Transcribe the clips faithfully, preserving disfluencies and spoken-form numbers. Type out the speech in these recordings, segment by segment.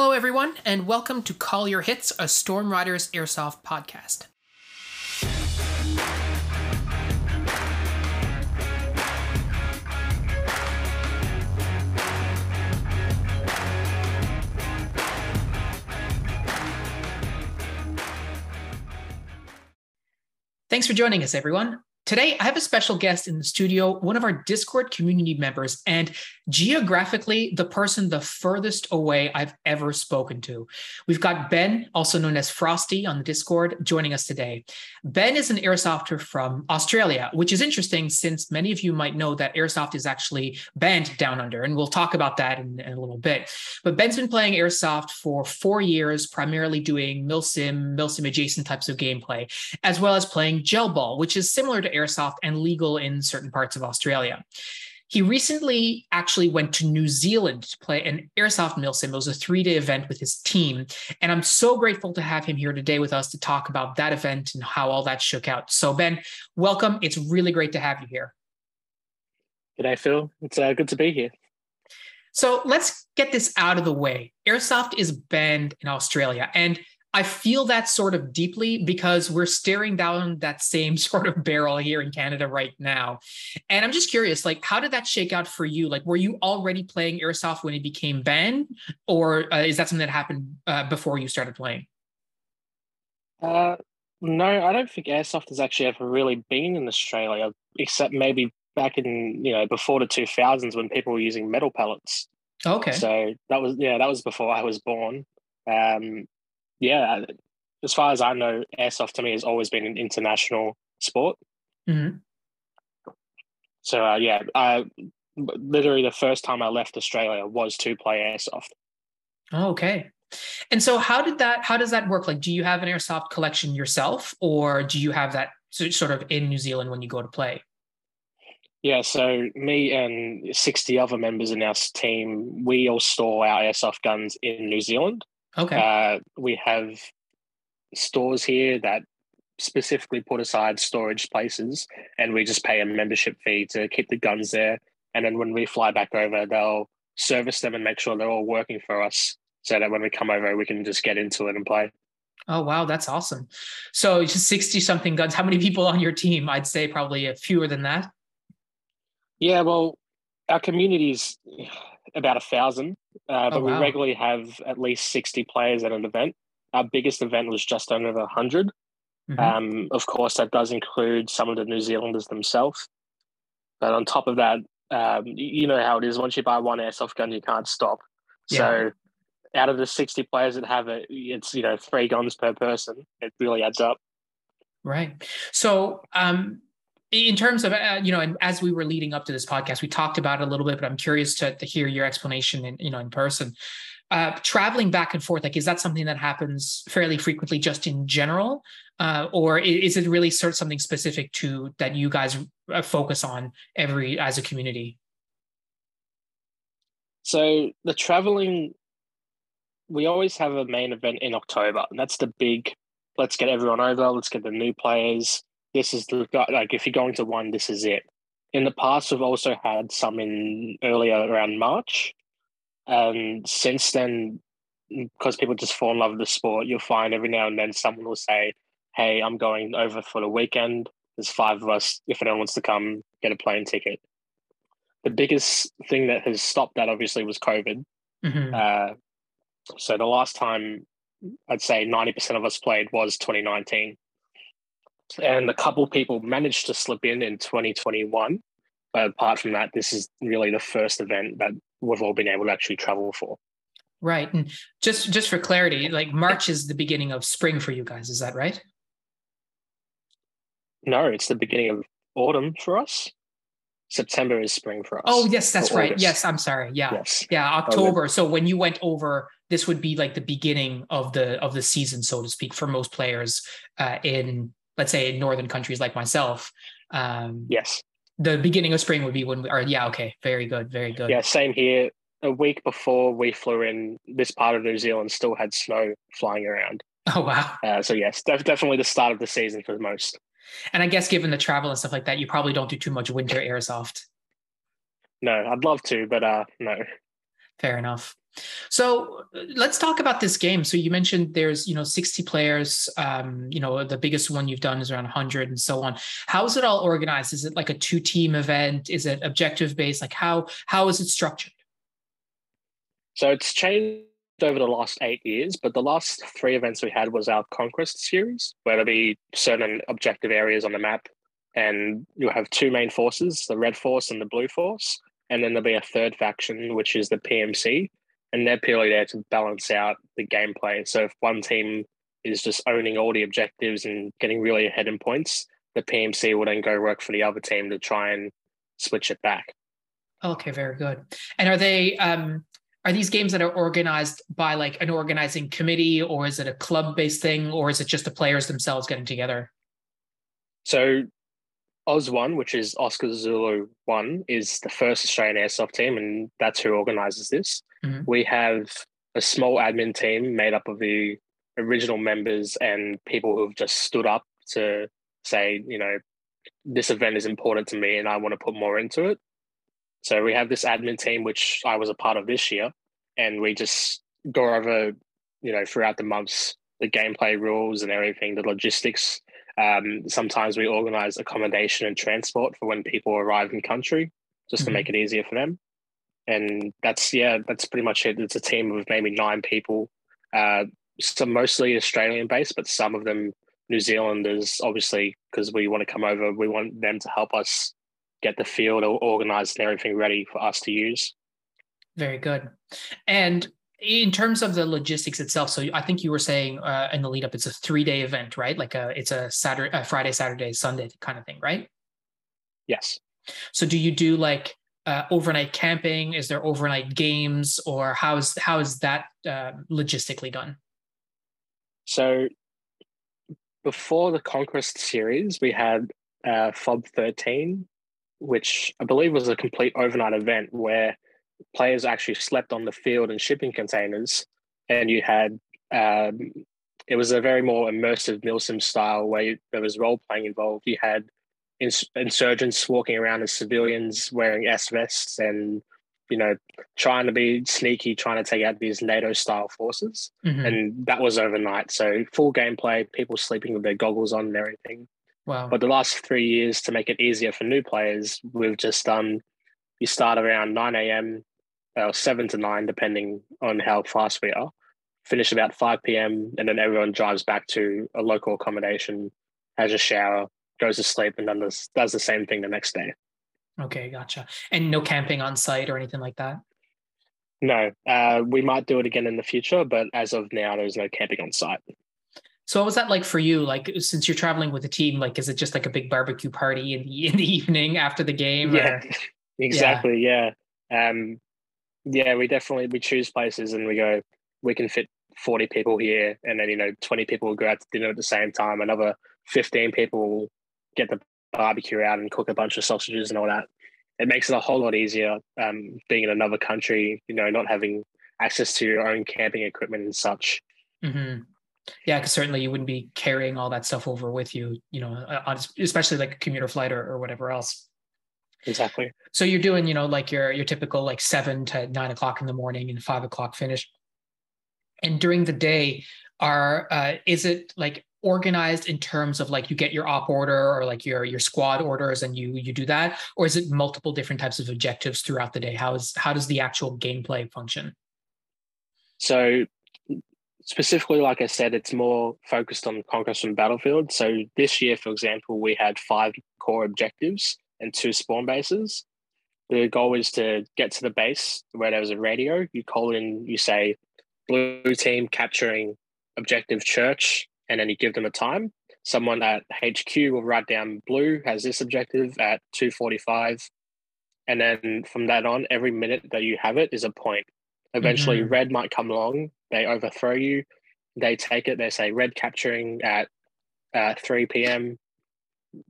Hello, everyone, and welcome to Call Your Hits, a Storm Riders Airsoft podcast. Thanks for joining us, everyone. Today, I have a special guest in the studio, one of our Discord community members, and geographically, the person the furthest away I've ever spoken to. We've got Ben, also known as Frosty on the Discord, joining us today. Ben is an airsofter from Australia, which is interesting since many of you might know that airsoft is actually banned down under, and we'll talk about that in, in a little bit. But Ben's been playing airsoft for four years, primarily doing milsim, milsim-adjacent types of gameplay, as well as playing gel ball, which is similar to airsoft and legal in certain parts of Australia. He recently actually went to New Zealand to play an airsoft milsim. It was a three-day event with his team, and I'm so grateful to have him here today with us to talk about that event and how all that shook out. So Ben, welcome. It's really great to have you here. G'day, Phil. It's uh, good to be here. So let's get this out of the way. Airsoft is banned in Australia, and I feel that sort of deeply because we're staring down that same sort of barrel here in Canada right now. And I'm just curious, like, how did that shake out for you? Like, were you already playing airsoft when it became banned, or uh, is that something that happened uh, before you started playing? Uh, no, I don't think airsoft has actually ever really been in Australia, except maybe back in, you know, before the two thousands when people were using metal pellets. Okay. So that was, yeah, that was before I was born. Um, Yeah, as far as I know, airsoft to me has always been an international sport. Mm-hmm. So, uh, yeah, I, literally the first time I left Australia was to play airsoft. Okay. And so how did that, how does that work? Like, do you have an airsoft collection yourself, or do you have that sort of in New Zealand when you go to play? Yeah, so me and sixty other members in our team, we all store our airsoft guns in New Zealand. Okay. Uh, we have stores here that specifically put aside storage places, and we just pay a membership fee to keep the guns there. And then when we fly back over, they'll service them and make sure they're all working for us so that when we come over, we can just get into it and play. Oh, wow. That's awesome. So just sixty-something guns. How many people on your team? I'd say probably fewer than that. Yeah, well, our community's about a thousand. Uh, but oh, wow. We regularly have at least sixty players at an event. Our biggest event was just under one hundred. Mm-hmm. Um, of course, that does include some of the New Zealanders themselves. But on top of that, um, you know how it is. Once you buy one airsoft gun, you can't stop. Yeah. So out of the sixty players that have it, it's, you know, three guns per person. It really adds up. Right. So, um, in terms of, uh, you know, and as we were leading up to this podcast, we talked about it a little bit, but I'm curious to, to hear your explanation in, you know, in person. Uh, traveling back and forth, like, is that something that happens fairly frequently just in general? Uh, or is it really sort of something specific to that you guys focus on every, as a community? So the traveling, we always have a main event in October, and that's the big, let's get everyone over, let's get the new players. This is the, like, if you're going to one, this is it. In the past, we've also had some in earlier around March. And since then, because people just fall in love with the sport, you'll find every now and then someone will say, hey, I'm going over for the weekend. There's five of us. If anyone wants to come, get a plane ticket. The biggest thing that has stopped that, obviously, was COVID. Mm-hmm. Uh, so the last time I'd say ninety percent of us played was twenty nineteen. And a couple people managed to slip in in twenty twenty-one. But apart from that, this is really the first event that we've all been able to actually travel for. Right. And just, just for clarity, like, March is the beginning of spring for you guys. Is that right? No, it's the beginning of autumn for us. September is spring for us. Oh, yes, that's right. August. Yes, I'm sorry. Yeah. Yes. Yeah, October. August. So when you went over, this would be like the beginning of the of the season, so to speak, for most players uh, in... let's say in northern countries like myself, um, yes, the beginning of spring would be when we are. Yeah, okay, very good, very good. Yeah, same here. A week before we flew in, this part of New Zealand still had snow flying around. Oh wow! Uh, so yes, def- definitely the start of the season for most. And I guess given the travel and stuff like that, you probably don't do too much winter airsoft. No, I'd love to, but uh, no. Fair enough. So let's talk about this game. So you mentioned there's, you know, sixty players, um, you know, the biggest one you've done is around one hundred and so on. How is it all organized? Is it like a two team event? Is it objective based? Like how, how is it structured? So it's changed over the last eight years, but the last three events we had was our Conquest series, where there'll be certain objective areas on the map and you'll have two main forces, the red force and the blue force. And then there'll be a third faction, which is the P M C. And they're purely there to balance out the gameplay. So if one team is just owning all the objectives and getting really ahead in points, the P M C will then go work for the other team to try and switch it back. Okay, very good. And are they um, are these games that are organized by like an organizing committee, or is it a club-based thing, or is it just the players themselves getting together? So Oz one, which is Oscar Zulu one, is the first Australian airsoft team, and that's who organises this. Mm-hmm. We have a small admin team made up of the original members and people who've just stood up to say, you know, this event is important to me and I want to put more into it. So we have this admin team, which I was a part of this year, and we just go over, you know, throughout the months, the gameplay rules and everything, the logistics. Um, sometimes we organise accommodation and transport for when people arrive in country, just mm-hmm. to make it easier for them. And that's, yeah, that's pretty much it. It's a team of maybe nine people, uh, some mostly Australian-based, but some of them New Zealanders, obviously, because we want to come over. We want them to help us get the field organised and everything ready for us to use. Very good. And in terms of the logistics itself, so I think you were saying uh, in the lead up, it's a three day event, right? Like a, it's a Saturday, a Friday, Saturday, Sunday kind of thing, right? Yes. So do you do like uh, overnight camping? Is there overnight games, or how is, how is that uh, logistically done? So before the Conquest series, we had uh, F O B thirteen, which I believe was a complete overnight event where players actually slept on the field in shipping containers, and you had um, it was a very more immersive milsim style where you, there was role playing involved. You had ins insurgents walking around as civilians wearing S vests and, you know, trying to be sneaky, trying to take out these NATO style forces, mm-hmm. and that was overnight. So full gameplay, people sleeping with their goggles on and everything. Wow! But the last three years, to make it easier for new players, we've just done. You start around nine a m or seven to nine, depending on how fast we are, finish about five p m, and then everyone drives back to a local accommodation, has a shower, goes to sleep, and then does, does the same thing the next day. Okay, gotcha. And no camping on site or anything like that? No. Uh, we might do it again in the future, but as of now, there's no camping on site. So what was that like for you? Like, since you're traveling with a team, like, is it just like a big barbecue party in the, in the evening after the game? Yeah. Or? Exactly, yeah. Yeah. Um, yeah, we definitely, we choose places and we go, we can fit forty people here, and then, you know, twenty people will go out to dinner at the same time. Another fifteen people will get the barbecue out and cook a bunch of sausages and all that. It makes it a whole lot easier um, being in another country, you know, not having access to your own camping equipment and such. Mm-hmm. Yeah, because certainly you wouldn't be carrying all that stuff over with you, you know, on, especially like a commuter flight or, or whatever else. Exactly. So you're doing, you know, like your your typical like seven to nine o'clock in the morning and five o'clock finish. And during the day, are uh, is it like organized in terms of like you get your op order or like your your squad orders and you you do that, or is it multiple different types of objectives throughout the day? How is how does the actual gameplay function? So specifically, like I said, it's more focused on Conquest and Battlefield. So this year, for example, we had five core objectives and two spawn bases. The goal is to get to the base where there was a radio. You call in, you say, blue team capturing objective church, and then you give them a time. Someone at H Q will write down blue has this objective at two forty-five. And then from that on, every minute that you have it is a point. Eventually, mm-hmm. red might come along. They overthrow you. They take it. They say red capturing at uh, three p m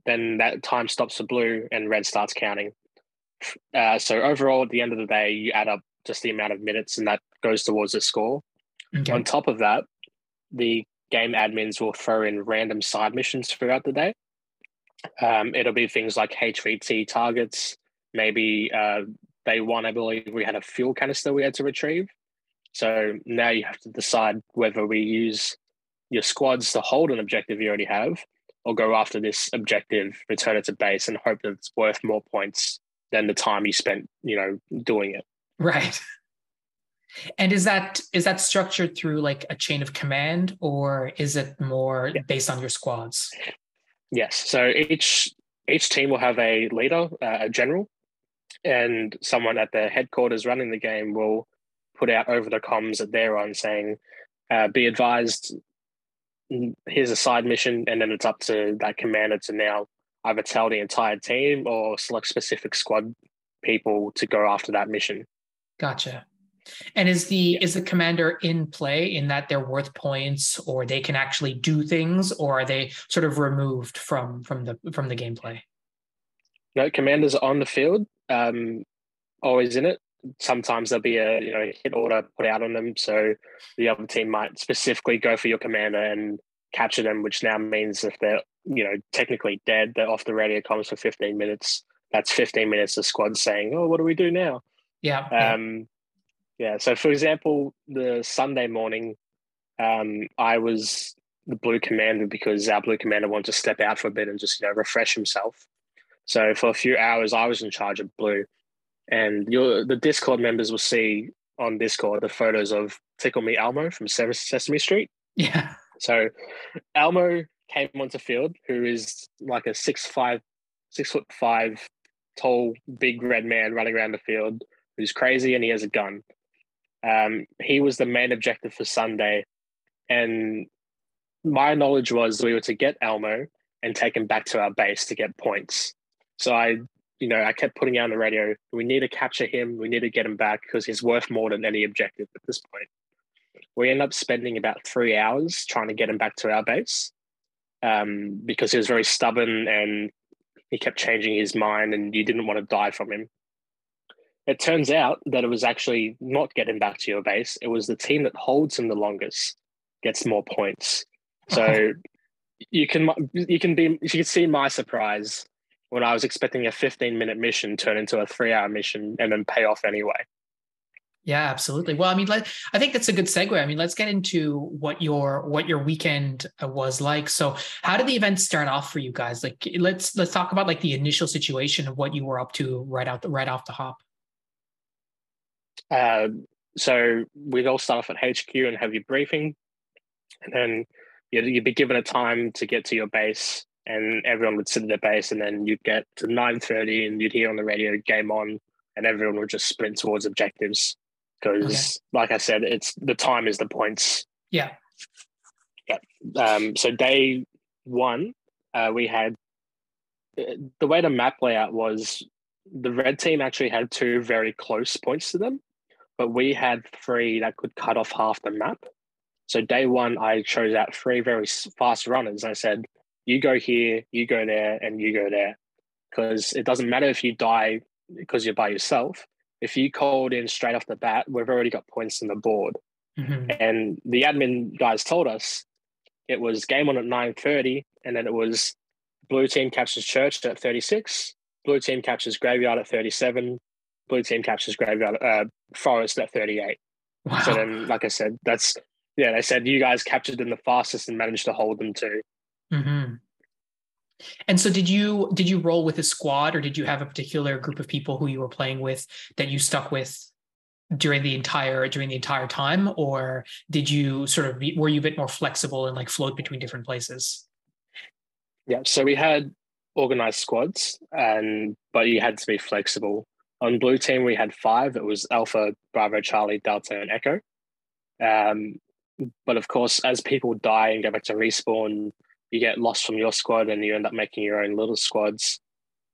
Then that time stops for blue and red starts counting. Uh, so overall, at the end of the day, you add up just the amount of minutes and that goes towards the score. Okay. On top of that, the game admins will throw in random side missions throughout the day. Um, it'll be things like H V T targets. Maybe uh, day one, I believe, we had a fuel canister we had to retrieve. So now you have to decide whether we use your squads to hold an objective you already have, or go after this objective, return it to base, and hope that it's worth more points than the time you spent, you know, doing it. Right. And is that is that structured through like a chain of command, or is it more yeah. based on your squads? Yes. So each each team will have a leader, uh, a general, and someone at the headquarters running the game will put out over the comms that they're on saying, uh, be advised, here's a side mission, and then it's up to that commander to now either tell the entire team or select specific squad people to go after that mission. Gotcha. And is the yeah. is the commander in play in that they're worth points, or they can actually do things, or are they sort of removed from from the from the gameplay? No, commanders are on the field, um, always in it. Sometimes there'll be a you know hit order put out on them, so the other team might specifically go for your commander and capture them, which now means if they're you know technically dead, they're off the radio comms for fifteen minutes. That's fifteen minutes of squad saying, "Oh, what do we do now?" Yeah. Um, yeah. yeah. So, for example, the Sunday morning, um, I was the blue commander because our blue commander wanted to step out for a bit and just you know refresh himself. So for a few hours, I was in charge of blue. And your, the Discord members will see on Discord the photos of Tickle Me Elmo from Sesame Street. Yeah. So Elmo came onto field, who is like a six five, six foot five tall, big red man running around the field who's crazy, and he has a gun. Um, he was the main objective for Sunday. And my knowledge was we were to get Elmo and take him back to our base to get points. So I... You know, I kept putting out on the radio, we need to capture him, we need to get him back because he's worth more than any objective at this point. We ended up spending about three hours trying to get him back to our base um, because he was very stubborn and he kept changing his mind and you didn't want to die from him. It turns out that it was actually not getting back to your base. It was the team that holds him the longest gets more points. So you can you can be you can see my surprise when I was expecting a fifteen minute mission turn into a three hour mission and then pay off anyway. Yeah, absolutely. Well, I mean, let, I think that's a good segue. I mean, let's get into what your, what your weekend was like. So how did the event start off for you guys? Like let's, let's talk about like the initial situation of what you were up to right out the, right off the hop. Uh, so we'd all start off at H Q and have your briefing, and then you'd, you'd be given a time to get to your base. And everyone would sit at their base, and then you'd get to nine thirty and you'd hear on the radio, game on, and everyone would just sprint towards objectives. Because, okay. like I said, it's the time is the points. Yeah. yeah. Um, so day one, uh, we had... The way the map layout was, the red team actually had two very close points to them, but we had three that could cut off half the map. So day one, I chose out three very fast runners. I said... You go here, you go there, and you go there. Because it doesn't matter if you die because you're by yourself. If you called in straight off the bat, we've already got points on the board. Mm-hmm. And the admin guys told us it was game on at nine thirty, and then it was blue team captures church at thirty-six, blue team captures graveyard at thirty-seven, blue team captures graveyard uh, forest at thirty-eight. Wow. So then, like I said, that's, yeah, they said you guys captured them the fastest and managed to hold them too. Mm-hmm. And so did you did you roll with a squad, or did you have a particular group of people who you were playing with that you stuck with during the entire during the entire time, or did you sort of be, were you a bit more flexible and like float between different places? Yeah, so we had organized squads, and but you had to be flexible. On blue team we had five. It was Alpha, Bravo, Charlie, Delta, and Echo. Um, but of course, as people die and go back to respawn, you get lost from your squad and you end up making your own little squads.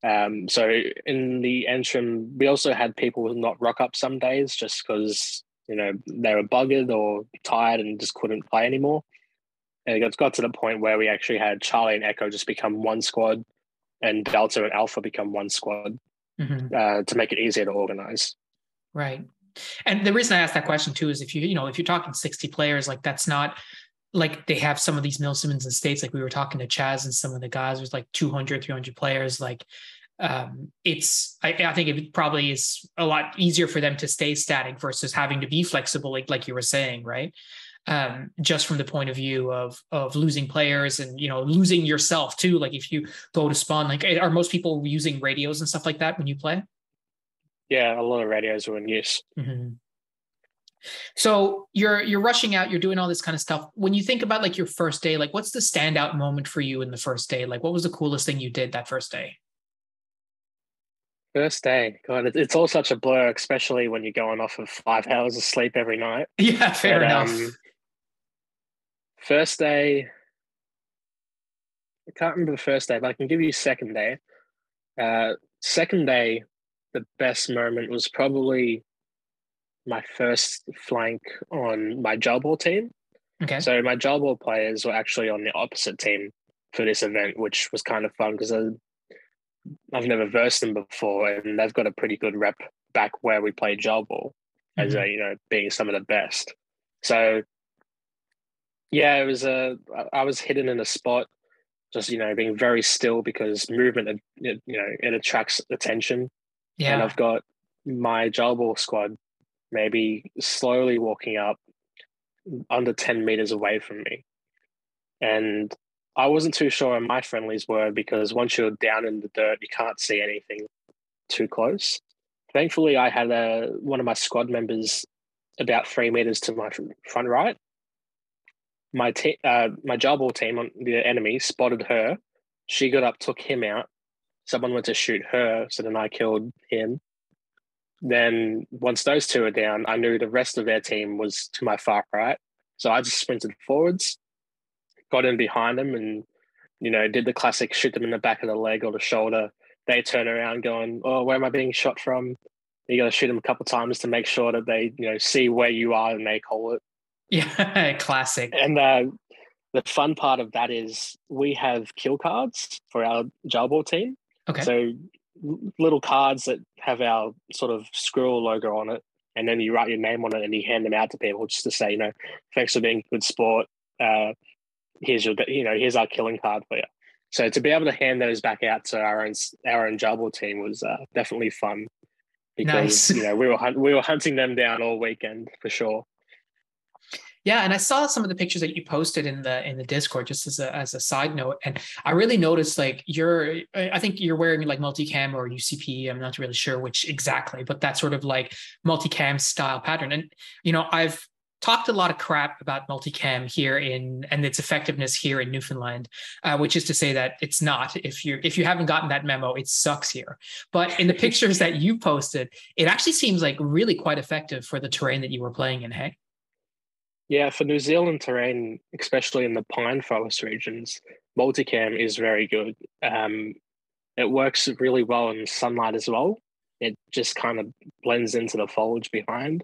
Um, so in the interim, we also had people not rock up some days just because, you know, they were buggered or tired and just couldn't play anymore. And it got to the point where we actually had Charlie and Echo just become one squad, and Delta and Alpha become one squad mm-hmm. uh, to make it easier to organize. Right. And the reason I asked that question too is if you, you know, if you're talking sixty players, like that's not... Like they have some of these Mill Simmons estates, like we were talking to Chaz and some of the guys, there's like two hundred, three hundred players. Like um, it's, I, I think it probably is a lot easier for them to stay static versus having to be flexible, like, like you were saying, right? Um, just from the point of view of, of losing players and, you know, losing yourself too. Like if you go to spawn, like are most people using radios and stuff like that when you play? Yeah, a lot of radios are in use. Mm-hmm. So you're, you're rushing out, you're doing all this kind of stuff. When you think about like your first day, like what's the standout moment for you in the first day? Like what was the coolest thing you did that first day? First day, God, it's all such a blur, especially when you're going off of five hours of sleep every night. Yeah, fair but, enough. Um, first day, I can't remember the first day, but I can give you second day. Uh, second day, the best moment was probably my first flank on my jarlball team. Okay. So my jarlball players were actually on the opposite team for this event, which was kind of fun because I I've never versed them before, and they've got a pretty good rep back where we play jarlball mm-hmm. as a, you know, being some of the best. So yeah, it was a, I was hidden in a spot, just, you know, being very still because movement, you know, it attracts attention. Yeah. And I've got my jarlball squad maybe slowly walking up under ten meters away from me. And I wasn't too sure where my friendlies were because once you're down in the dirt, you can't see anything too close. Thankfully, I had a, one of my squad members about three meters to my front right. My te- uh, my jarlball team, on the enemy, spotted her. She got up, took him out. Someone went to shoot her, so then I killed him. Then once those two are down, I knew the rest of their team was to my far right. So I just sprinted forwards, got in behind them and, you know, did the classic shoot them in the back of the leg or the shoulder. They turn around going, oh, where am I being shot from? You got to shoot them a couple of times to make sure that they, you know, see where you are and they call it. Yeah, classic. And uh, the fun part of that is we have kill cards for our jarlball team. Okay. So little cards that have our sort of squirrel logo on it. And then you write your name on it and you hand them out to people just to say, you know, thanks for being a good sport. Uh, here's your, you know, here's our killing card for you. So to be able to hand those back out to our own, our own jarlball team was uh, definitely fun because, nice. You know, we were, we were hunting them down all weekend for sure. Yeah. And I saw some of the pictures that you posted in the, in the Discord, just as a, as a side note. And I really noticed like you're, I think you're wearing like multicam or U C P. I'm not really sure which exactly, but that sort of like multicam style pattern. And, you know, I've talked a lot of crap about multicam here in and its effectiveness here in Newfoundland, uh, which is to say that it's not. If you if you haven't gotten that memo, it sucks here. But in the pictures that you posted, it actually seems like really quite effective for the terrain that you were playing in, hey? Yeah, for New Zealand terrain, especially in the pine forest regions, multicam is very good. Um, it works really well in sunlight as well. It just kind of blends into the foliage behind.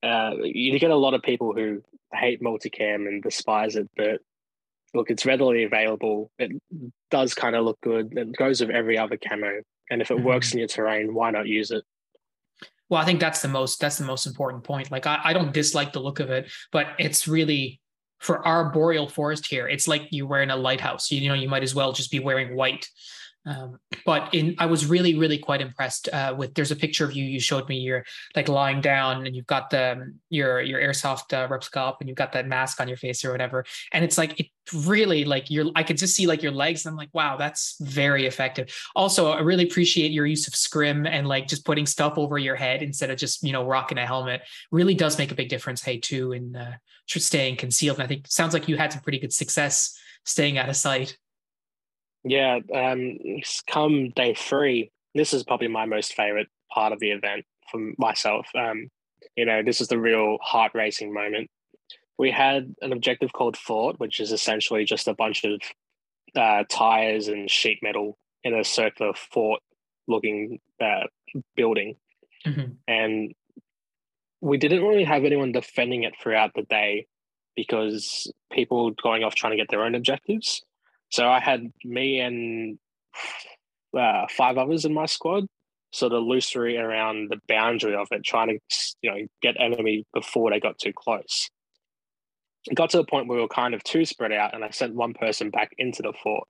Uh, you get a lot of people who hate multicam and despise it, but look, it's readily available. It does kind of look good. It goes with every other camo. And if it mm-hmm. works in your terrain, why not use it? Well, I think that's the most, that's the most important point. Like I, I don't dislike the look of it, but it's really for our boreal forest here. It's like you're wearing a lighthouse, you, you know, you might as well just be wearing white. Um, but in, I was really, really quite impressed uh, with, there's a picture of you, you showed me, you're like lying down and you've got the, your, your airsoft uh, replica up and you've got that mask on your face or whatever. And it's like, it really like you're, I could just see like your legs and I'm like, wow, that's very effective. Also, I really appreciate your use of scrim and like just putting stuff over your head instead of just, you know, rocking a helmet. Really does make a big difference. Hey, too, in uh, staying concealed. And I think sounds like you had some pretty good success staying out of sight. Yeah, um, come day three, this is probably my most favorite part of the event for myself. Um, you know, this is the real heart racing moment. We had an objective called Fort, which is essentially just a bunch of uh, tires and sheet metal in a circular fort-looking uh, building. Mm-hmm. And we didn't really have anyone defending it throughout the day because people were going off trying to get their own objectives. So I had me and uh, five others in my squad sort of loosely around the boundary of it, trying to, you know, get enemy before they got too close. It got to the point where we were kind of too spread out and I sent one person back into the fort.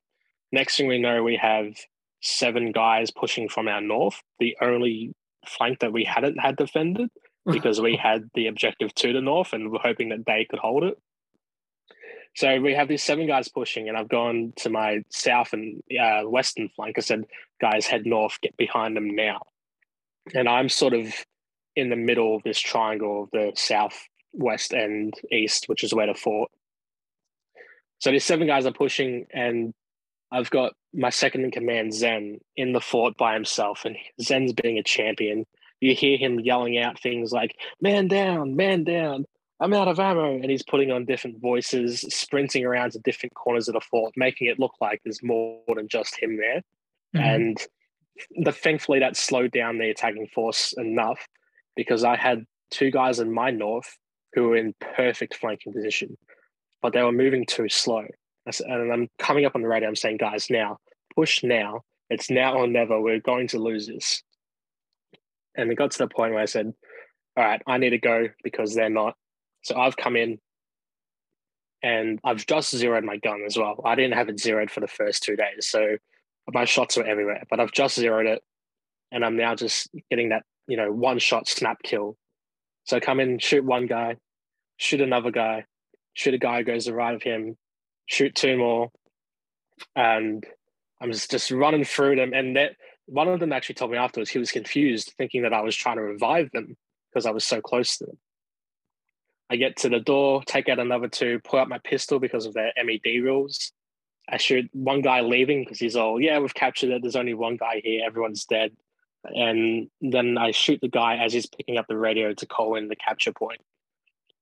Next thing we know, we have seven guys pushing from our north, the only flank that we hadn't had defended, because we had the objective to the north and we're hoping that they could hold it. So we have these seven guys pushing, and I've gone to my south and uh, western flank. I said, guys, head north, get behind them now. And I'm sort of in the middle of this triangle of the south, west, and east, which is where the fort. So these seven guys are pushing, and I've got my second-in-command, Zen, in the fort by himself, and Zen's being a champion. You hear him yelling out things like, man down, man down. I'm out of ammo, and he's putting on different voices, sprinting around to different corners of the fort, making it look like there's more than just him there. Mm-hmm. And the, thankfully, that slowed down the attacking force enough, because I had two guys in my north who were in perfect flanking position, but they were moving too slow. And I'm coming up on the radio, I'm saying, guys, now, push now. It's now or never. We're going to lose this. And it got to the point where I said, all right, I need to go because they're not. So I've come in and I've just zeroed my gun as well. I didn't have it zeroed for the first two days. So my shots were everywhere, but I've just zeroed it. And I'm now just getting that, you know, one shot snap kill. So I come in, shoot one guy, shoot another guy, shoot a guy who goes to the right of him, shoot two more. And I'm just, just running through them. And that one of them actually told me afterwards, he was confused thinking that I was trying to revive them because I was so close to them. I get to the door, take out another two, pull out my pistol because of their M E D rules. I shoot one guy leaving because he's all, yeah, we've captured it. There's only one guy here. Everyone's dead. And then I shoot the guy as he's picking up the radio to call in the capture point.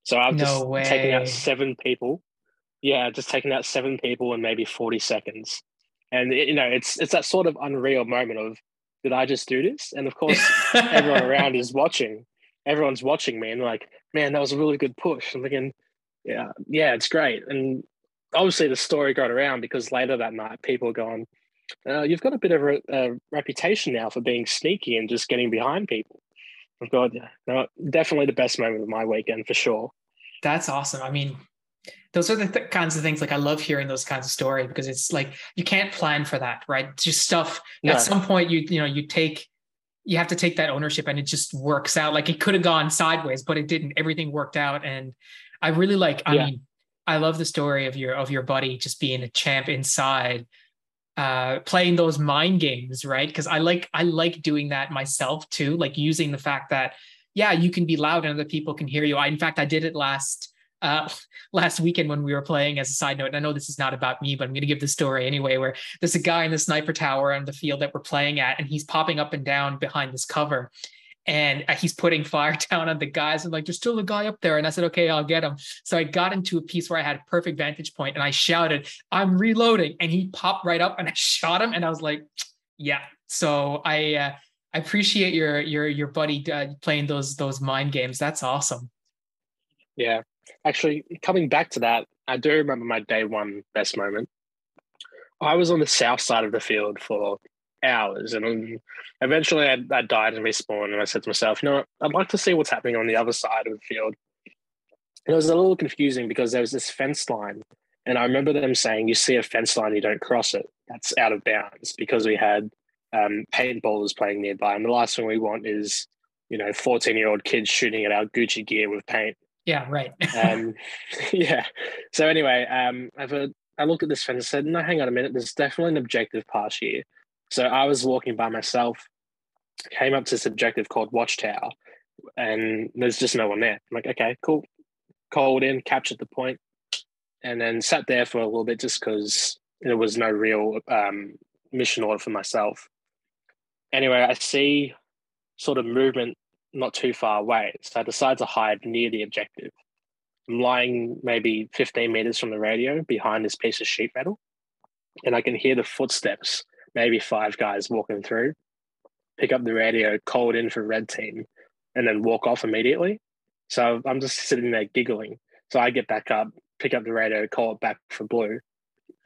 So I've no just way. taken out seven people. Yeah, just taken out seven people in maybe forty seconds. And, it, you know, it's it's that sort of unreal moment of, did I just do this? And, of course, everyone around is watching. Everyone's watching me and like, man, that was a really good push. I'm thinking, yeah, yeah, it's great. And obviously the story got around because later that night, people were going, uh, you've got a bit of a, a reputation now for being sneaky and just getting behind people. I've got no, definitely the best moment of my weekend for sure. That's awesome. I mean, those are the th- kinds of things, like I love hearing those kinds of stories because it's like, you can't plan for that, right? It's just stuff no. at some point you, you know, you take, you have to take that ownership and it just works out. Like it could have gone sideways, but it didn't, everything worked out. And I really like, I yeah. mean, I love the story of your, of your buddy just being a champ inside, uh, playing those mind games. Right. Cause I like, I like doing that myself too. Like using the fact that, yeah, you can be loud and other people can hear you. I, in fact, I did it last, uh, last weekend when we were playing. As a side note, and I know this is not about me, but I'm going to give the story anyway, where there's a guy in the sniper tower on the field that we're playing at, and he's popping up and down behind this cover and he's putting fire down on the guys. I'm like, there's still a guy up there. And I said, okay, I'll get him. So I got into a piece where I had a perfect vantage point and I shouted, I'm reloading. And he popped right up and I shot him. And I was like, yeah. So I, uh, I appreciate your, your, your buddy uh, playing those, those mind games. That's awesome. Yeah. Actually, coming back to that, I do remember my day one best moment. I was on the south side of the field for hours, and eventually I, I died and respawned, and I said to myself, you know what, I'd like to see what's happening on the other side of the field. And it was a little confusing because there was this fence line, and I remember them saying, you see a fence line, you don't cross it. That's out of bounds, because we had um, paintballers playing nearby, and the last thing we want is, you know, fourteen-year-old kids shooting at our Gucci gear with paint. Yeah, right. um, yeah. So anyway, um, I've a, I looked at this fence and said, no, hang on a minute. There's definitely an objective past here. So I was walking by myself, came up to this objective called Watchtower, and there's just no one there. I'm like, okay, cool. Called in, captured the point, and then sat there for a little bit just because there was no real um, mission order for myself. Anyway, I see sort of movement not too far away. So I decide to hide near the objective. I'm lying maybe fifteen meters from the radio behind this piece of sheet metal, and I can hear the footsteps, maybe five guys walking through, pick up the radio, call it in for red team, and then walk off immediately. So I'm just sitting there giggling. So I get back up, pick up the radio, call it back for blue,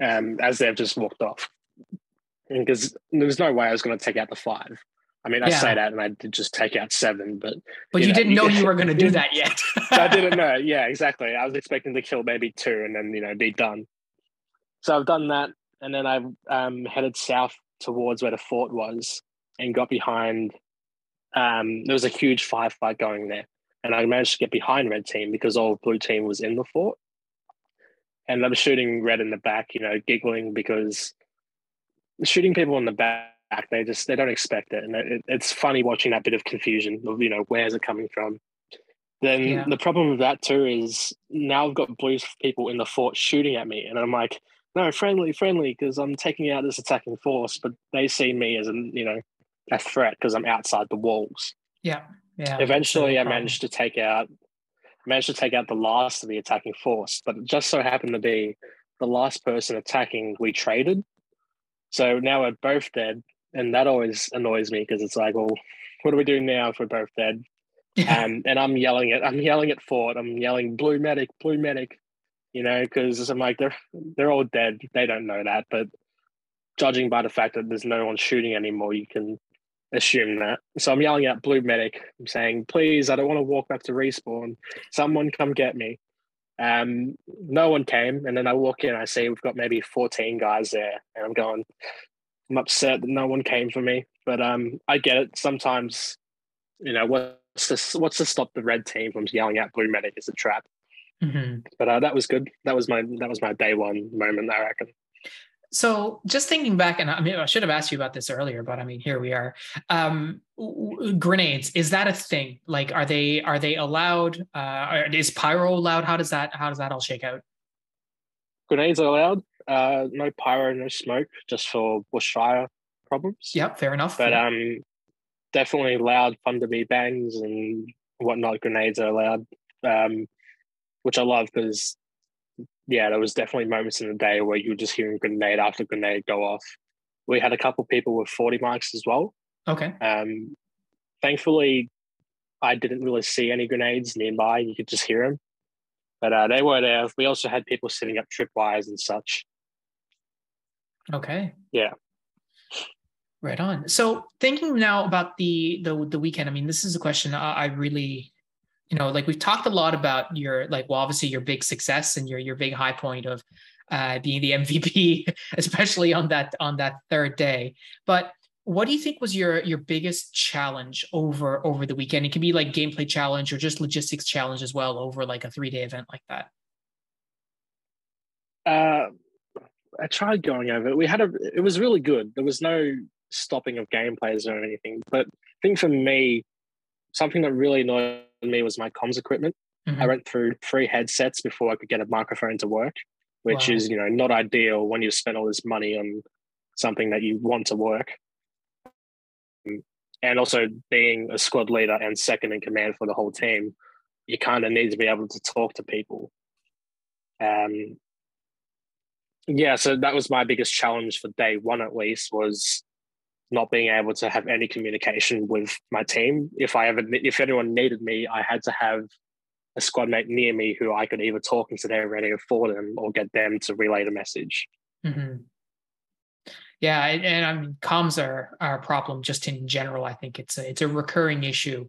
um, as they've just walked off. Because there was no way I was going to take out the five. I mean, yeah. I say that and I did just take out seven, but... But you, you know, didn't know you were going to do that yet. I didn't know. Yeah, exactly. I was expecting to kill maybe two and then, you know, be done. So I've done that. And then I've um, headed south towards where the fort was and got behind. Um, there was a huge firefight going there, and I managed to get behind red team because all blue team was in the fort. And I was shooting red in the back, you know, giggling because shooting people in the back, they just, they don't expect it. And it, it's funny watching that bit of confusion of, you know, where's it coming from? Then yeah. the problem with that too is now I've got blue people in the fort shooting at me. And I'm like, no, friendly, friendly, because I'm taking out this attacking force, but they see me as a, you know, a threat because I'm outside the walls. Yeah. Yeah. Eventually no I managed to take out, managed to take out the last of the attacking force, but it just so happened to be the last person attacking we traded. So now we're both dead, and that always annoys me because it's like, well, what do we do now if we're both dead? Yeah. Um, and I'm yelling at, I'm yelling at Ford. I'm yelling, blue medic, blue medic, you know, because I'm like, they're, they're all dead. They don't know that, but judging by the fact that there's no one shooting anymore, you can assume that. So I'm yelling out blue medic. I'm saying, please, I don't want to walk back to respawn. Someone come get me. Um, no one came. And then I walk in, I see we've got maybe fourteen guys there, and I'm going, I'm upset that no one came for me. But um, I get it. Sometimes, you know, what's to, what's to stop the red team from yelling out blue medic is a trap. Mm-hmm. But uh, that was good. That was my, that was my day one moment, I reckon. So just thinking back, and I mean, I should have asked you about this earlier, but I mean, here we are. Um, grenades, is that a thing? Like, are they, are they allowed? Uh, is pyro allowed? How does that, how does that all shake out? Grenades are allowed. Uh, no pyro, no smoke, just for bushfire problems. Yeah, fair enough. But yeah. um, definitely loud thunderbeat bangs and whatnot. Grenades are allowed, um, which I love because, yeah, there was definitely moments in the day where you were just hearing grenade after grenade go off. We had a couple of people with forty marks as well. Okay. Um, thankfully, I didn't really see any grenades nearby. You could just hear them. But uh, they were there. We also had people setting up tripwires and such. Okay. Yeah. Right on. So thinking now about the, the, the weekend, I mean, this is a question I, I really... You know, like we've talked a lot about your, like, well, obviously your big success and your your big high point of uh, being the M V P, especially on that on that third day. But what do you think was your your biggest challenge over over the weekend? It can be like gameplay challenge or just logistics challenge as well over like a three day event like that. Uh, I tried going over it. We had a, it was really good. There was no stopping of gameplays or anything. But I think for me, something that really annoyed me was my comms equipment. Mm-hmm. I went through three headsets before I could get a microphone to work, which wow. is, you know, not ideal when you spend all this money on something that you want to work. And also being a squad leader and second in command for the whole team, you kind of need to be able to talk to people. Um, yeah, so that was my biggest challenge for day one, at least, was not being able to have any communication with my team. If I ever, if anyone needed me, I had to have a squad mate near me who I could either talk into their radio for them or get them to relay the message. Mm-hmm. Yeah, and, and I mean, comms are, are a problem just in general. I think it's a, it's a recurring issue,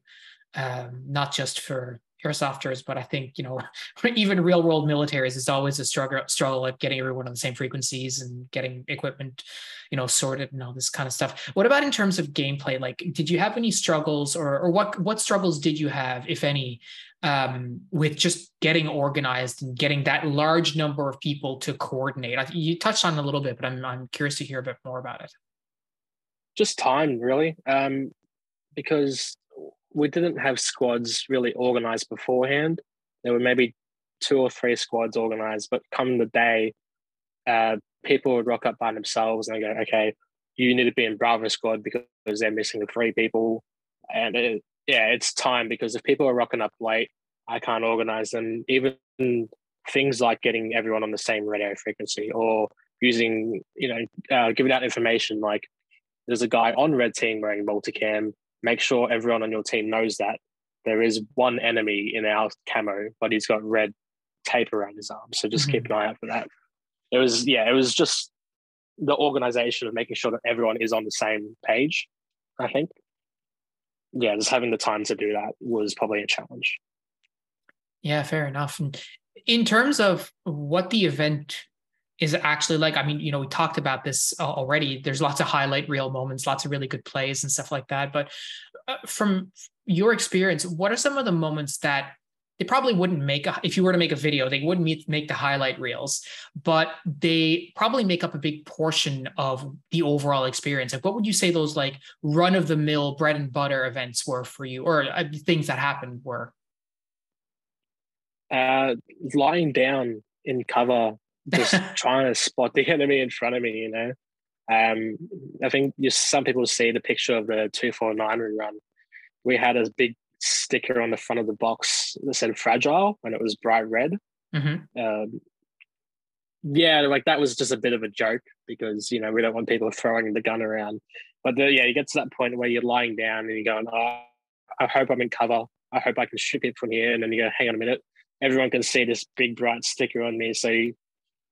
um, not just for airsofters, but I think, you know, even real world militaries, is always a struggle struggle at getting everyone on the same frequencies and getting equipment, you know, sorted and all this kind of stuff. What about in terms of gameplay? Like, did you have any struggles or or what what struggles did you have, if any, um, with just getting organized and getting that large number of people to coordinate? I, you touched on it a little bit, but I'm I'm curious to hear a bit more about it. Just time, really, um, because we didn't have squads really organized beforehand. There were maybe two or three squads organized, but come the day, uh, people would rock up by themselves and go, okay, you need to be in Bravo squad because they're missing three people. And it, yeah, it's time, because if people are rocking up late, I can't organize them. Even things like getting everyone on the same radio frequency or using, you know, uh, giving out information. Like, there's a guy on red team wearing multicam. Make sure everyone on your team knows that there is one enemy in our camo, but he's got red tape around his arm. So just mm-hmm. keep an eye out for that. It was, yeah, it was just the organization of making sure that everyone is on the same page, I think. Yeah, just having the time to do that was probably a challenge. Yeah, fair enough. And in terms of what the event is actually like, I mean, you know, we talked about this uh, already. There's lots of highlight reel moments, lots of really good plays and stuff like that. But uh, from your experience, what are some of the moments that they probably wouldn't make, a, if you were to make a video, they wouldn't make the highlight reels, but they probably make up a big portion of the overall experience? Like, what would you say those like run of the mill bread and butter events were for you, or uh, things that happened were? Uh, lying down in cover, just trying to spot the enemy in front of me, you know. Um, I think just some people see the picture of the two four nine we run. We had a big sticker on the front of the box that said fragile, and it was bright red. Mm-hmm. Um, yeah, like that was just a bit of a joke because, you know, we don't want people throwing the gun around. But the, yeah, you get to that point where you're lying down and you're going, oh, I hope I'm in cover. I hope I can shoot it from here. And then you go, hang on a minute. Everyone can see this big bright sticker on me. So you,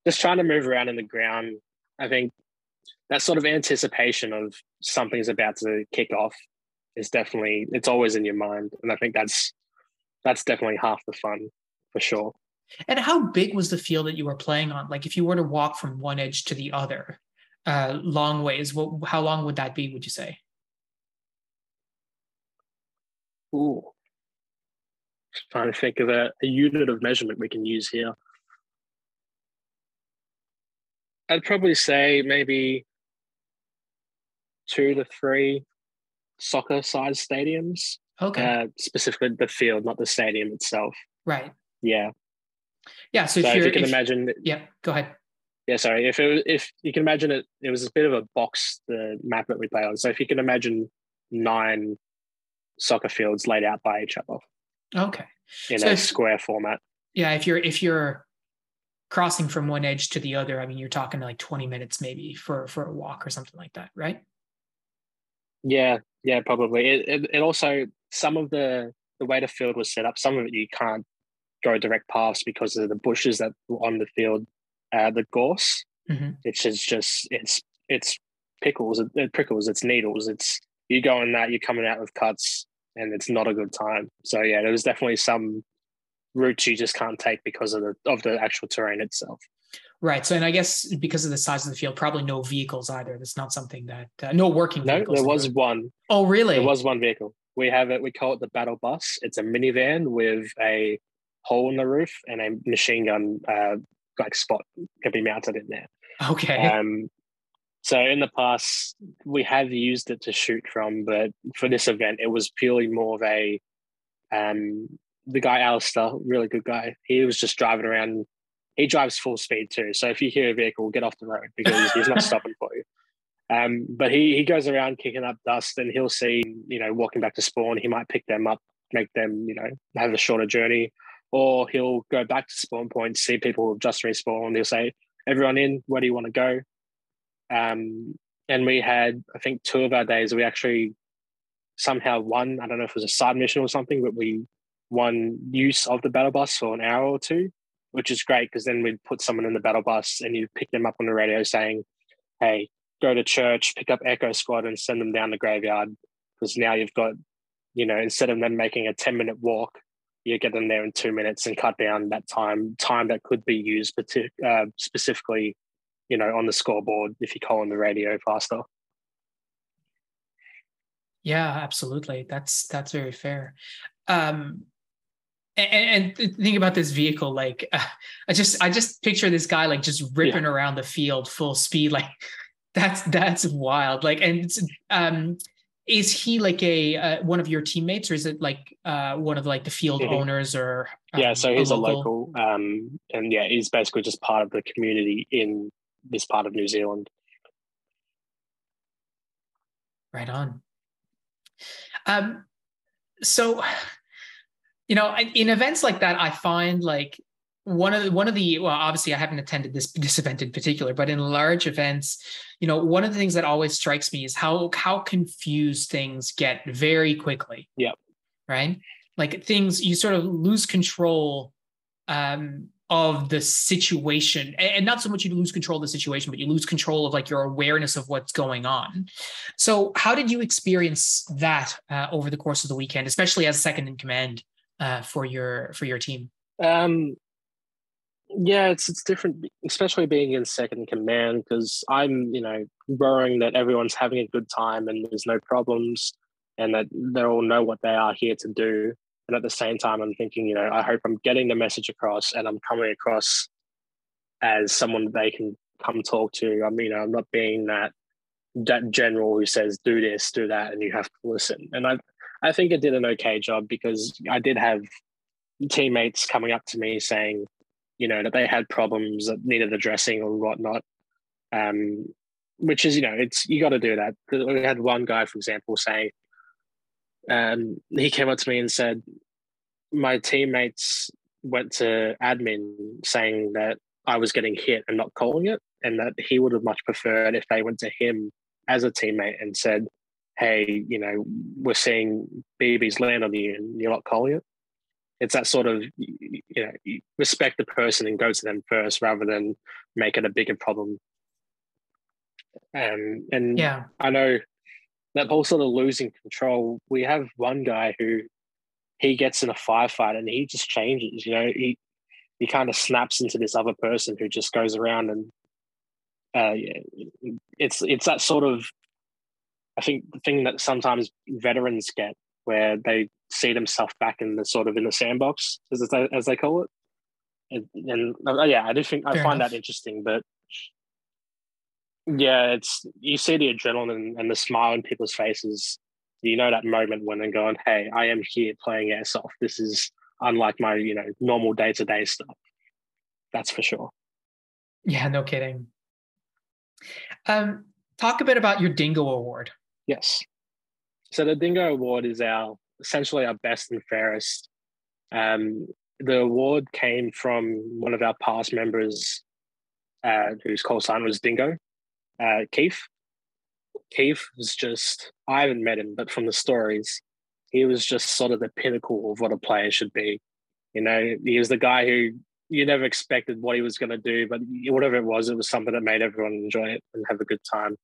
just trying to move around in the ground. I think that sort of anticipation of something's about to kick off is definitely, it's always in your mind. And I think that's, that's definitely half the fun for sure. And how big was the field that you were playing on? Like if you were to walk from one edge to the other, uh, long ways, what, how long would that be, would you say? Ooh. Trying to think of a, a unit of measurement we can use here. I'd probably say maybe two to three soccer-sized stadiums. Okay. Uh, specifically the field, not the stadium itself. Right. Yeah. Yeah. So, so if, if you can if, imagine, yeah. Go ahead. Yeah. Sorry. If it, if you can imagine it, it was a bit of a box, the map that we play on. So if you can imagine nine soccer fields laid out by each other. Okay. In so a if, square format. Yeah. If you're if you're crossing from one edge to the other, I mean, you're talking like twenty minutes maybe for for a walk or something like that, right? Yeah, yeah, probably. It it, it also, some of the, the way the field was set up, some of it you can't go direct paths because of the bushes that were on the field, uh, the gorse, mm-hmm. which is just, it's it's pickles, it, it prickles, it's needles. It's, you go in that, you're coming out with cuts and it's not a good time. So yeah, there was definitely some routes you just can't take because of the of the actual terrain itself. Right. So, and I guess because of the size of the field, probably no vehicles either. That's not something that uh, no working vehicles. No, there was one. Oh, really? There was one vehicle. We have it. We call it the battle bus. It's a minivan with a hole in the roof and a machine gun uh, like spot can be mounted in there. Okay. Um. So in the past, we have used it to shoot from, but for this event, it was purely more of a um. The guy, Alistair, really good guy. He was just driving around. He drives full speed too. So if you hear a vehicle, get off the road because he's not stopping for you. Um, but he he goes around kicking up dust and he'll see, you know, walking back to spawn, he might pick them up, make them, you know, have a shorter journey. Or he'll go back to spawn point, see people who have just respawned. He'll say, everyone in, where do you want to go? Um, and we had, I think, two of our days, we actually somehow won. I don't know if it was a side mission or something, but we one use of the battle bus for an hour or two, which is great because then we'd put someone in the battle bus and you pick them up on the radio saying, hey, go to church, pick up Echo Squad and send them down the graveyard, because now you've got, you know, instead of them making a ten minute walk, you get them there in two minutes and cut down that time time that could be used uh, specifically, you know, on the scoreboard if you call on the radio faster. Yeah, absolutely. That's that's very fair. Um, And, and think about this vehicle, like uh, I just I just picture this guy like just ripping yeah. around the field full speed, like that's that's wild. Like, and it's, um, is he like a uh, one of your teammates, or is it like uh, one of like the field mm-hmm. owners or? Um, yeah, so he's a local, a local um, and yeah, he's basically just part of the community in this part of New Zealand. Right on. Um, so. You know, in events like that, I find like one of the, one of the, well, obviously I haven't attended this, this event in particular, but in large events, you know, one of the things that always strikes me is how, how confused things get very quickly. Yeah. Right. Like things, you sort of lose control um, of the situation, and not so much you lose control of the situation, but you lose control of like your awareness of what's going on. So how did you experience that uh, over the course of the weekend, especially as second in command? Uh, for your for your team? Um, Yeah, it's it's different, especially being in second command, because I'm, you know, worrying that everyone's having a good time and there's no problems and that they all know what they are here to do. And at the same time, I'm thinking, you know, I hope I'm getting the message across and I'm coming across as someone they can come talk to. I mean, you know, I'm not being that that general who says, do this, do that, and you have to listen. And I, I think I did an okay job, because I did have teammates coming up to me saying, you know, that they had problems that needed addressing or whatnot, um, which is, you know, it's you got to do that. We had one guy, for example, saying, um, he came up to me and said, my teammates went to admin saying that I was getting hit and not calling it, and that he would have much preferred if they went to him as a teammate and said, hey, you know, we're seeing B Bs land on you and you're not calling it. It's that sort of, you know, respect the person and go to them first rather than make it a bigger problem. Um, and yeah. I know that whole sort of losing control, we have one guy who he gets in a firefight and he just changes, you know, he, he kind of snaps into this other person who just goes around and uh, it's, it's that sort of, I think, the thing that sometimes veterans get, where they see themselves back in the sort of in the sandbox, as they, as they call it. And, and uh, yeah, I do think I Fair find enough. that interesting, but yeah, it's, you see the adrenaline and the smile on people's faces. You know, that moment when they're going, hey, I am here playing airsoft. This is unlike my, you know, normal day-to-day stuff. That's for sure. Yeah, no kidding. Um, talk a bit about your Dingo Award. Yes. So the Dingo Award is our essentially our best and fairest. Um, the award came from one of our past members, uh, whose call sign was Dingo, uh, Keith. Keith was just, I haven't met him, but from the stories, he was just sort of the pinnacle of what a player should be. You know, he was the guy who you never expected what he was going to do, but whatever it was, it was something that made everyone enjoy it and have a good time.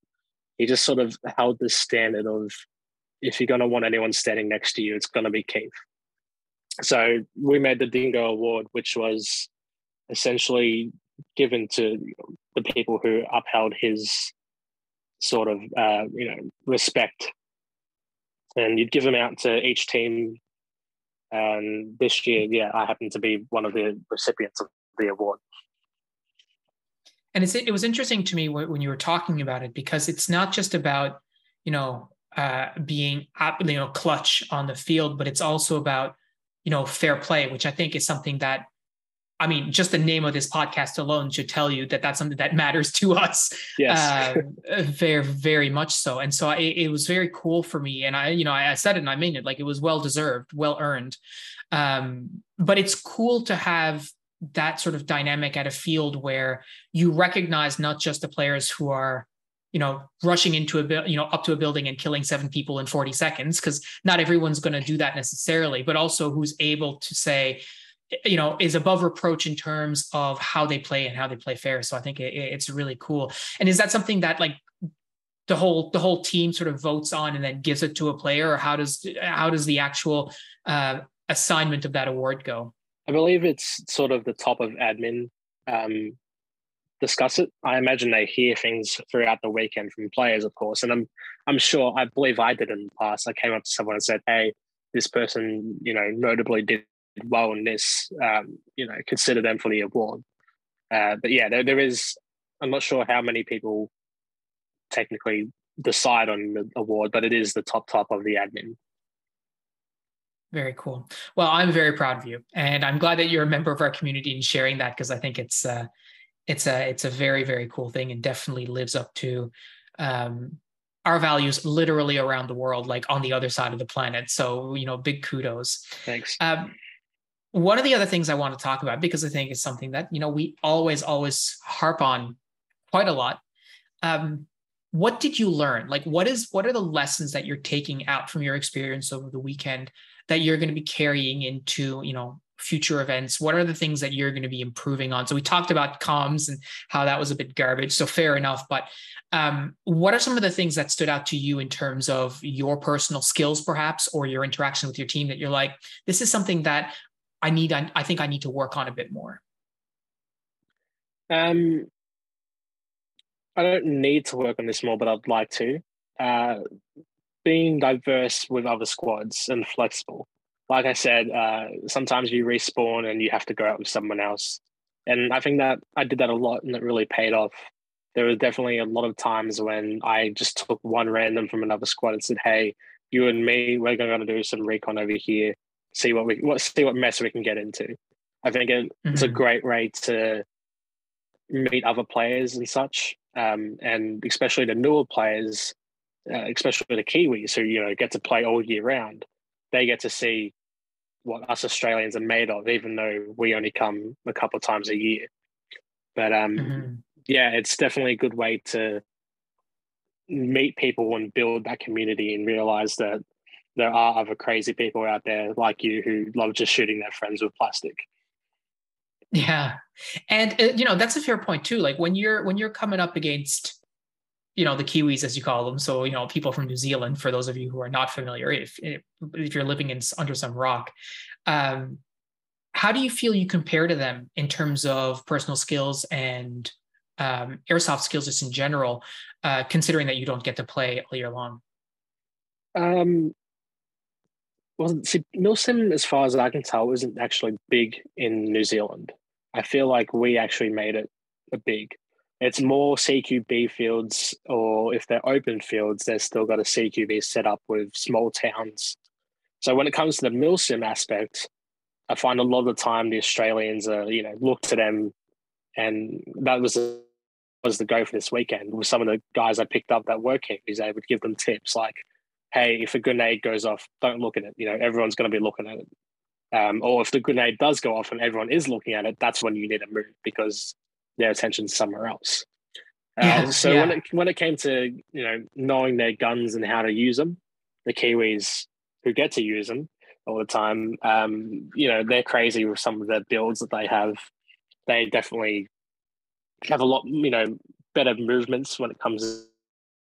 He just sort of held this standard of, if you're going to want anyone standing next to you, it's going to be Keith. So we made the Dingo Award, which was essentially given to the people who upheld his sort of, uh, you know, respect. And you'd give them out to each team. And this year, yeah, I happened to be one of the recipients of the award. And it's, it was interesting to me when you were talking about it, because it's not just about, you know, Uh, being, you know, clutch on the field, but it's also about, you know, fair play, which I think is something that, I mean, just the name of this podcast alone should tell you that that's something that matters to us. Yes. uh, very, very much so. And so I, it was very cool for me. And I, you know, I, I said it and I mean it, like, it was well-deserved, well-earned. Um, but it's cool to have that sort of dynamic at a field where you recognize not just the players who are, you know, rushing into a, you know, up to a building and killing seven people in forty seconds, because not everyone's going to do that necessarily, but also who's able to say, you know, is above reproach in terms of how they play and how they play fair. So I think it, it's really cool. And is that something that, like, the whole, the whole team sort of votes on and then gives it to a player, or how does, how does the actual uh, assignment of that award go? I believe it's sort of the top of admin, um, discuss it. I imagine they hear things throughout the weekend from players, of course. And I'm I'm sure, I believe I did in the past. I came up to someone and said, hey, this person, you know, notably did well in this, um, you know, consider them for the award. Uh, but yeah, there, there is, I'm not sure how many people technically decide on the award, but it is the top top of the admin. Very cool. Well, I'm very proud of you. And I'm glad that you're a member of our community and sharing that, because I think it's, uh, It's a it's a very, very cool thing, and definitely lives up to um, our values literally around the world, like on the other side of the planet. So, you know, big kudos. Thanks. Um, one of the other things I want to talk about, because I think it's something that, you know, we always, always harp on quite a lot. Um, what did you learn? Like, what is what are the lessons that you're taking out from your experience over the weekend that you're going to be carrying into, you know, future events? What are the things that you're going to be improving on? So we talked about comms and how that was a bit garbage, so fair enough. But um, what are some of the things that stood out to you in terms of your personal skills, perhaps, or your interaction with your team, that you're like, this is something that I need, I, I think I need to work on a bit more? Um, I don't need to work on this more, but I'd like to. Uh, being diverse with other squads and flexible. Like I said, uh, sometimes you respawn and you have to go out with someone else. And I think that I did that a lot and it really paid off. There was definitely a lot of times when I just took one random from another squad and said, hey, you and me, we're going to do some recon over here, see what we, what, see what mess we can get into. I think it, mm-hmm. it's a great way to meet other players and such, um, and especially the newer players, uh, especially the Kiwis who, you know, get to play all year round. They get to see what us Australians are made of, even though we only come a couple of times a year. But um, mm-hmm. yeah, it's definitely a good way to meet people and build that community and realize that there are other crazy people out there like you who love just shooting their friends with plastic. Yeah. And, uh, you know, that's a fair point too. Like when you're, when you're coming up against, you know, the Kiwis, as you call them. So, you know, people from New Zealand, for those of you who are not familiar, if, if you're living in under some rock, um, how do you feel you compare to them in terms of personal skills and um, airsoft skills just in general, uh, considering that you don't get to play all year long? Um, well, see, Milsim, as far as I can tell, isn't actually big in New Zealand. I feel like we actually made it a big. It's more C Q B fields, or if they're open fields, they've still got a C Q B set up with small towns. So when it comes to the Milsim aspect, I find a lot of the time the Australians are, you know, look to them, and that was the, was the go for this weekend. With some of the guys I picked up that were Kiwis, they would give them tips like, hey, if a grenade goes off, don't look at it. You know, everyone's going to be looking at it. Um, or if the grenade does go off and everyone is looking at it, that's when you need to move because their attention's somewhere else. Uh, yeah, so yeah. when it when it came to, you know, knowing their guns and how to use them, the Kiwis who get to use them all the time, um, you know, they're crazy with some of their builds that they have. They definitely have a lot, you know, better movements when it comes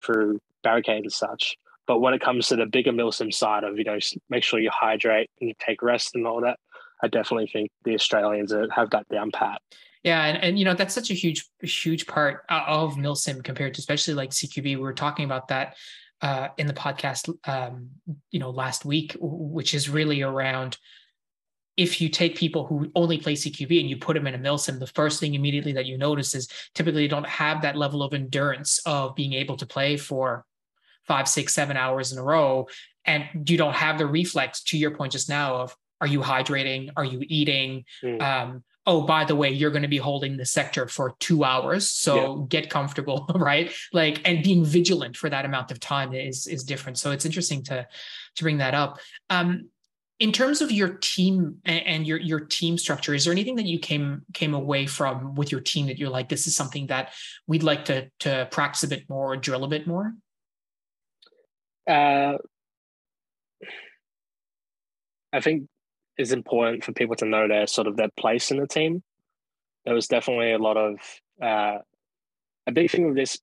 through barricade and such. But when it comes to the bigger Milsim side of, you know, make sure you hydrate and you take rest and all that, I definitely think the Australians are, have that down pat. Yeah. And, and, you know, that's such a huge, huge part of Milsim compared to especially like C Q B. We were talking about that uh, in the podcast, um, you know, last week, which is really around if you take people who only play C Q B and you put them in a Milsim, the first thing immediately that you notice is typically you don't have that level of endurance of being able to play for five, six, seven hours in a row. And you don't have the reflex, to your point just now, of are you hydrating? Are you eating? Mm. Um, oh, by the way, you're going to be holding the sector for two hours. So yeah. Get comfortable, right? Like, and being vigilant for that amount of time is, is different. So it's interesting to, to bring that up. Um, in terms of your team and your, your team structure, is there anything that you came, came away from with your team that you're like, this is something that we'd like to, to practice a bit more or drill a bit more? Uh, I think, it's important for people to know their sort of their place in the team. There was definitely a lot of, uh, a big thing with this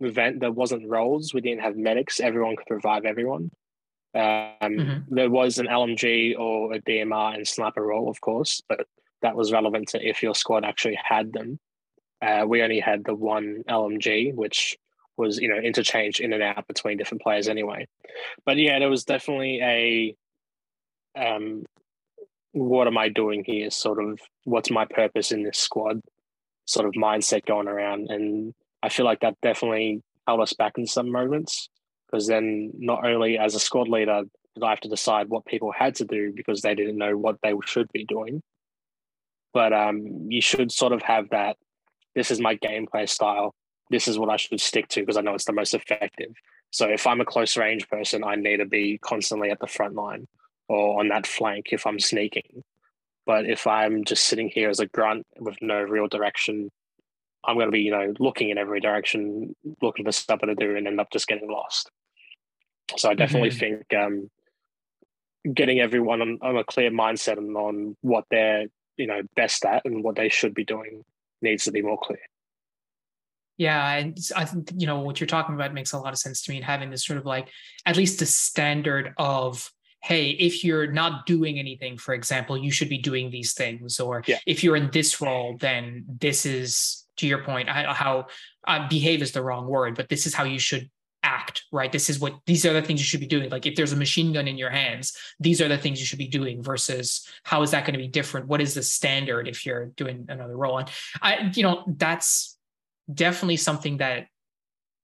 event, there wasn't roles. We didn't have medics. Everyone could revive everyone. Um, mm-hmm. There was an L M G or a D M R and sniper role, of course, but that was relevant to if your squad actually had them. Uh, we only had the one L M G, which was, you know, interchanged in and out between different players anyway. But yeah, there was definitely a, um, what am I doing here? Sort of what's my purpose in this squad sort of mindset going around. And I feel like that definitely held us back in some moments because then not only as a squad leader did I have to decide what people had to do because they didn't know what they should be doing. But um, you should sort of have that, this is my gameplay style. This is what I should stick to because I know it's the most effective. So if I'm a close range person, I need to be constantly at the front line or on that flank if I'm sneaking. But if I'm just sitting here as a grunt with no real direction, I'm going to be, you know, looking in every direction, looking for stuff to do and end up just getting lost. So I definitely mm-hmm. think um, getting everyone on, on a clear mindset and on what they're, you know, best at and what they should be doing needs to be more clear. Yeah, and I think, you know, what you're talking about makes a lot of sense to me, and having this sort of like, at least the standard of, hey, if you're not doing anything, for example, you should be doing these things, or yeah. if you're in this role, then this is to your point, how uh, behave is the wrong word, but this is how you should act, right? This is what, these are the things you should be doing. Like if there's a machine gun in your hands, these are the things you should be doing versus how is that going to be different? What is the standard if you're doing another role? And I, you know, that's definitely something that,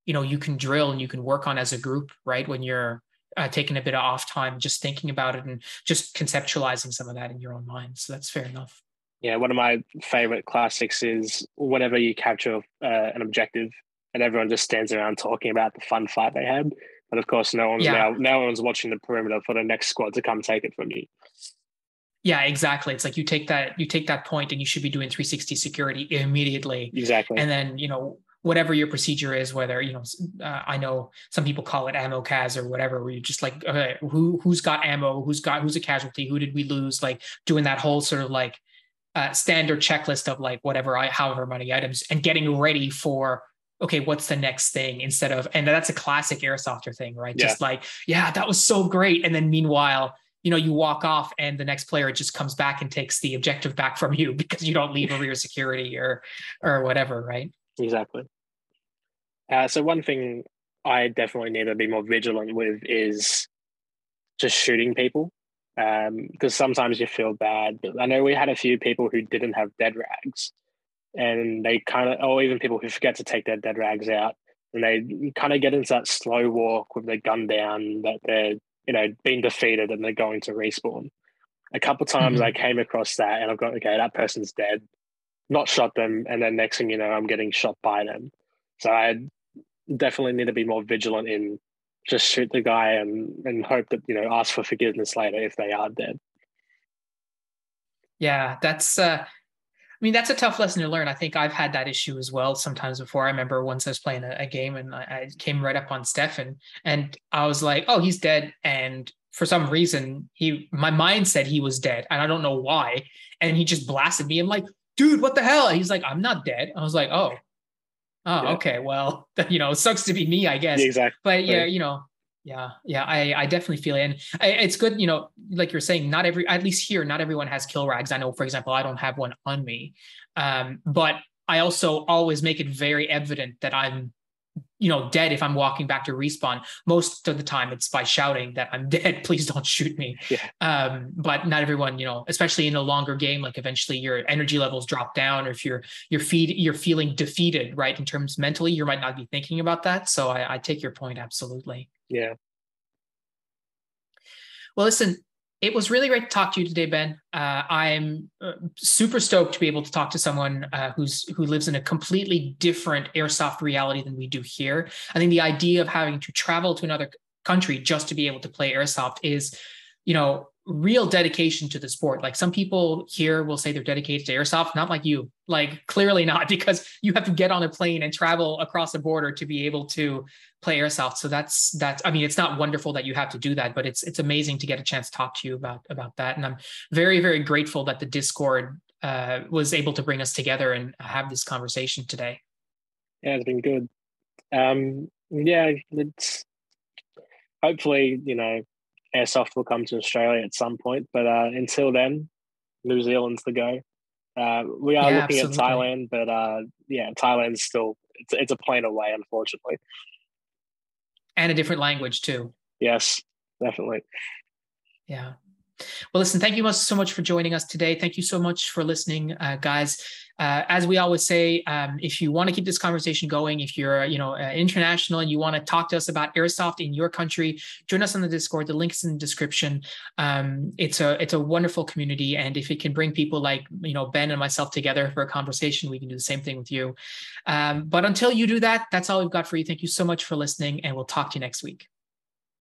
you know, you can drill and you can work on as a group, right? When you're uh, taking a bit of off time, just thinking about it and just conceptualizing some of that in your own mind. So that's fair enough. Yeah. One of my favorite classics is whenever you capture uh, an objective, and everyone just stands around talking about the fun fight they had. But of course, no one's yeah. now, no one's watching the perimeter for the next squad to come take it from you. Yeah, exactly. It's like you take that, you take that point and you should be doing three sixty security immediately. Exactly. And then, you know, whatever your procedure is, whether, you know, uh, I know some people call it ammo cas or whatever, where you're just like, okay, who, who's got ammo? Who's got, who's a casualty? Who did we lose? Like doing that whole sort of like uh, standard checklist of like whatever, I, however many items, and getting ready for, okay, what's the next thing instead of, and that's a classic airsofter thing, right? Yeah. Just like, yeah, that was so great. And then meanwhile, you know, you walk off and the next player just comes back and takes the objective back from you because you don't leave a rear security or, or whatever, right? Exactly. Uh, so one thing I definitely need to be more vigilant with is just shooting people. Um, because sometimes you feel bad, but I know we had a few people who didn't have dead rags. And they kind of, or even people who forget to take their dead rags out, and they kind of get into that slow walk with their gun down, that they're, you know, being defeated and they're going to respawn. A couple of times mm-hmm. I came across that and I've got, okay, that person's dead, not shot them. And then next thing you know, I'm getting shot by them. So I definitely need to be more vigilant in just shoot the guy and, and hope that, you know, ask for forgiveness later if they are dead. Yeah, that's, uh, I mean, that's a tough lesson to learn. I think I've had that issue as well sometimes before. I remember once I was playing a, a game and I, I came right up on Stefan and I was like, oh, he's dead. And for some reason, he my mind said he was dead and I don't know why. And he just blasted me. I'm like, dude, what the hell? And he's like, I'm not dead. I was like, oh, oh, yeah. Okay. Well, you know, it sucks to be me, I guess. Yeah, exactly. But yeah, you know. Yeah. Yeah. I, I definitely feel it. And I, it's good. You know, like you're saying, not every, at least here, not everyone has kill rags. I know, for example, I don't have one on me. Um, but I also always make it very evident that I'm, you know, dead. If I'm walking back to respawn, most of the time it's by shouting that I'm dead, please don't shoot me. Yeah. Um, but not everyone, you know, especially in a longer game, like eventually your energy levels drop down, or if you're, you're feed, you're feeling defeated, right? In terms mentally, you might not be thinking about that. So I, I take your point. Absolutely. Yeah. Well, listen, it was really great to talk to you today, Ben. Uh, I'm uh, super stoked to be able to talk to someone uh, who's who lives in a completely different airsoft reality than we do here. I think the idea of having to travel to another country just to be able to play airsoft is, you know, real dedication to the sport. Like some people here will say they're dedicated to airsoft, not like you, like clearly not, because you have to get on a plane and travel across the border to be able to play airsoft. So that's, that's, I mean, it's not wonderful that you have to do that, but it's, it's amazing to get a chance to talk to you about, about that. And I'm very, very grateful that the Discord uh, was able to bring us together and have this conversation today. Yeah, it's been good. Um, yeah, it's hopefully, you know, airsoft will come to Australia at some point, but uh, until then, New Zealand's the go. Uh, we are yeah, looking absolutely. At Thailand, but uh, yeah, Thailand's still, it's, it's a plane away, unfortunately. And a different language too. Yes, definitely. Yeah. Well, listen, thank you so much for joining us today. Thank you so much for listening, uh, guys. Uh, as we always say, um, if you want to keep this conversation going, if you're, you know, uh, international and you want to talk to us about airsoft in your country, join us on the Discord. The link is in the description. Um, it's a it's a wonderful community, and if it can bring people like, you know, Ben and myself together for a conversation, we can do the same thing with you. Um, but until you do that, that's all we've got for you. Thank you so much for listening, and we'll talk to you next week.